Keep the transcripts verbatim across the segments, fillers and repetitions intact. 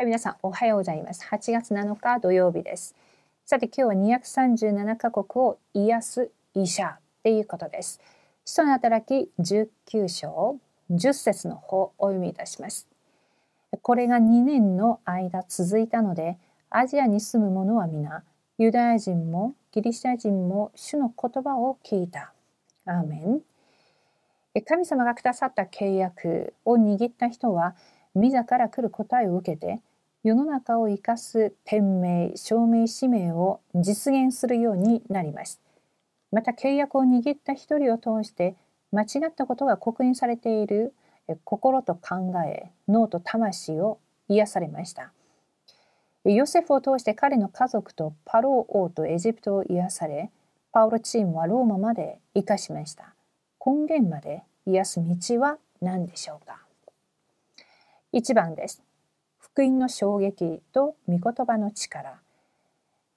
はい、皆さんおはようございます。はちがつなのか土曜日です。さて今日はにひゃくさんじゅうななカ国を癒す医者っていうことです。使徒の働きじゅうきゅうしょうじゅっせつの方をお読みいたします。これがにねんの間続いたので、アジアに住む者は皆、ユダヤ人もギリシャ人も主の言葉を聞いた。アーメン。神様がくださった契約を握った人は、自ら来る答えを受けて、世の中を生かす天命、証明、使命を実現するようになります。また契約を握った一人を通して間違ったことが刻印されている心と考え、脳と魂を癒されました。ヨセフを通して彼の家族とパロー王とエジプトを癒され、パウロチームはローマまで生かしました。根源まで癒す道は何でしょうか。いちばんです。福音の衝撃と御言葉の力。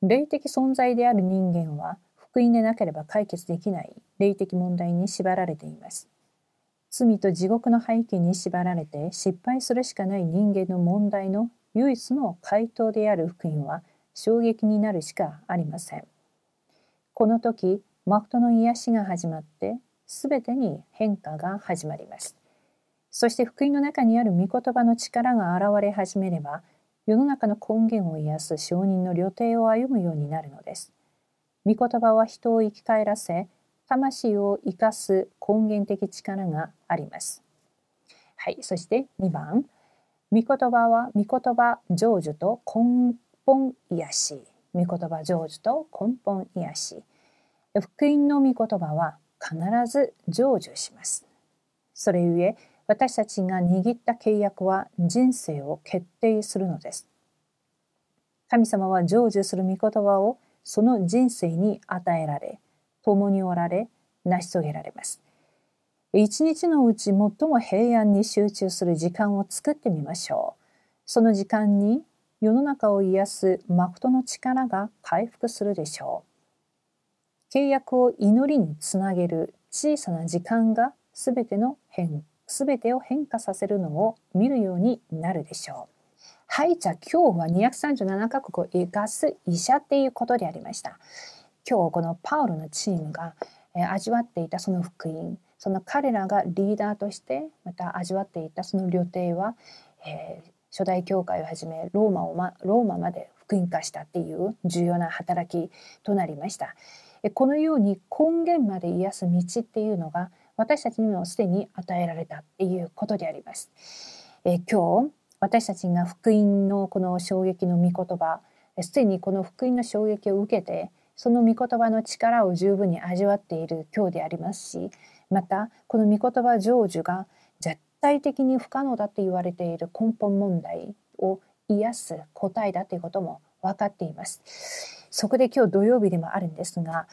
霊的存在である人間は福音でなければ解決できない霊的問題に縛られています。罪と地獄の背景に縛られて失敗するしかない人間の問題の唯一の回答である福音は衝撃になるしかありません。この時、誠の癒しが始まって全てに変化が始まります。そして福音の中にある御言葉の力が現れ始めれば、世の中の根源を癒す証人の旅程を歩むようになるのです。御言葉は人を生き返らせ、魂を生かす根源的力があります。はい、そしてにばん。御言葉は御言葉成就と根本癒し。御言葉成就と根本癒し。福音の御言葉は必ず成就します。それゆえ、私たちが握った契約は人生を決定するのです。神様は成就する御言葉をその人生に与えられ、共におられ、成し遂げられます。一日のうち最も平安に集中する時間を作ってみましょう。その時間に世の中を癒す誠の力が回復するでしょう。契約を祈りにつなげる小さな時間がすべての変、すべてを変化させるのを見るようになるでしょう。はい、じゃあ今日はにひゃくさんじゅうななカ国を生かす医者っていうことでありました。今日このパウロのチームが、えー、味わっていたその福音、その彼らがリーダーとしてまた味わっていたその旅程は、えー、初代教会をはじめローマを、ま、ローマまで福音化したっていう重要な働きとなりました。えこのように根源まで癒す道っていうのが私たちにもすでに与えられたっていうことであります。え今日私たちが福音のこの衝撃の御言葉、すでにこの福音の衝撃を受けて、その御言葉の力を十分に味わっている今日でありますし、またこの御言葉成就が絶対的に不可能だと言われている根本問題を癒す答えだということも分かっています。そこで今日土曜日でもあるんですが、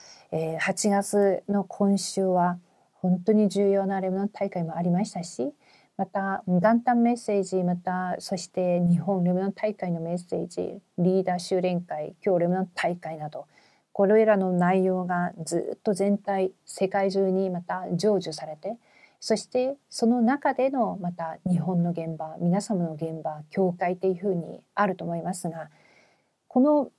はちがつの今週は本当に重要なレバノン大会もありましたし、また元旦メッセージ、またそして日本レバノン大会のメッセージ、リーダー修練会、今日レバノン大会など、これらの内容がずっと全体世界中にまた成就されて、そしてその中でのまた日本の現場、皆様の現場、教会というふうにあると思いますが、この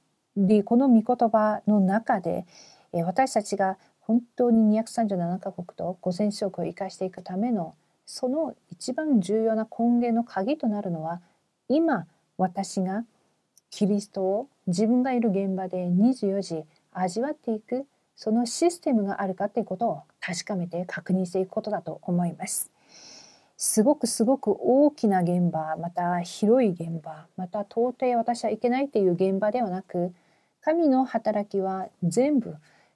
この御言葉の中で私たちが本当ににひゃくさんじゅうななカ国とごせんしょうこくを生かしていくためのその一番重要な根源の鍵となるのは、今私がキリストを自分がいる現場でにじゅうよじ味わっていく、そのシステムがあるかということを確かめて確認していくことだと思います。すごくすごく大きな現場、また広い現場、また到底私はいけないという現場ではなく、神の働きは全部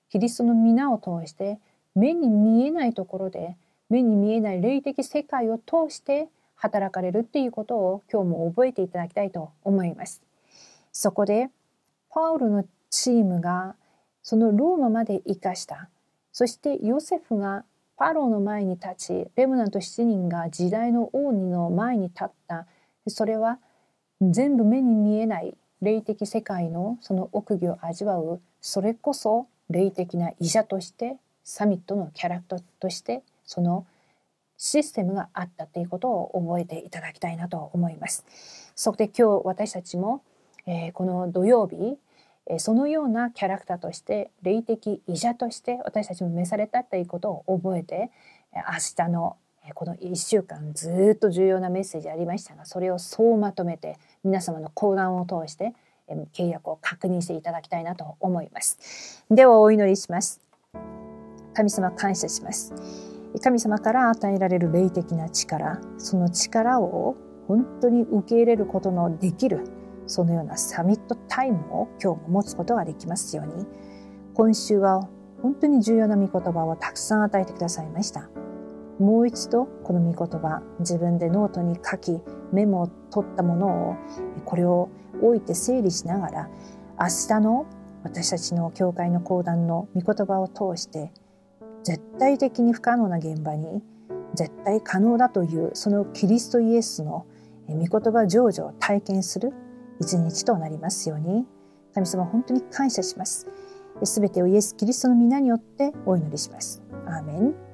キリストの皆を通して目に見えないところで、目に見えない霊的世界を通して働かれるということを今日も覚えていただきたいと思います。そこでパウロのチームがそのローマまで生かした。そしてヨセフがパロの前に立ち、レムナントしちにんが時代の王の前に立った。それは全部目に見えない霊的世界のその奥義を味わう、それこそ霊的な医者として、サミットのキャラクターとして、そのシステムがあったということを覚えていただきたいなと思います。そこで今日私たちも、えー、この土曜日、えー、そのようなキャラクターとして霊的医者として私たちも召されたということを覚えて、明日のこのいっしゅうかんずっと重要なメッセージありましたが、それを総まとめて皆様の講談を通して契約を確認していただきたいなと思います。ではお祈りします。神様感謝します。神様から与えられる霊的な力、その力を本当に受け入れることのできる、そのようなサミットタイムを今日も持つことができますように、今週は本当に重要な御言葉をたくさん与えてくださいました。もう一度この御言葉、自分でノートに書き、メモを取ったものを、これを置いて整理しながら、明日の私たちの教会の講談の御言葉を通して、絶対的に不可能な現場に、絶対可能だという、そのキリストイエスの御言葉成就を体験する一日となりますように、神様本当に感謝します。すべてをイエス・キリストの皆によってお祈りします。アーメン。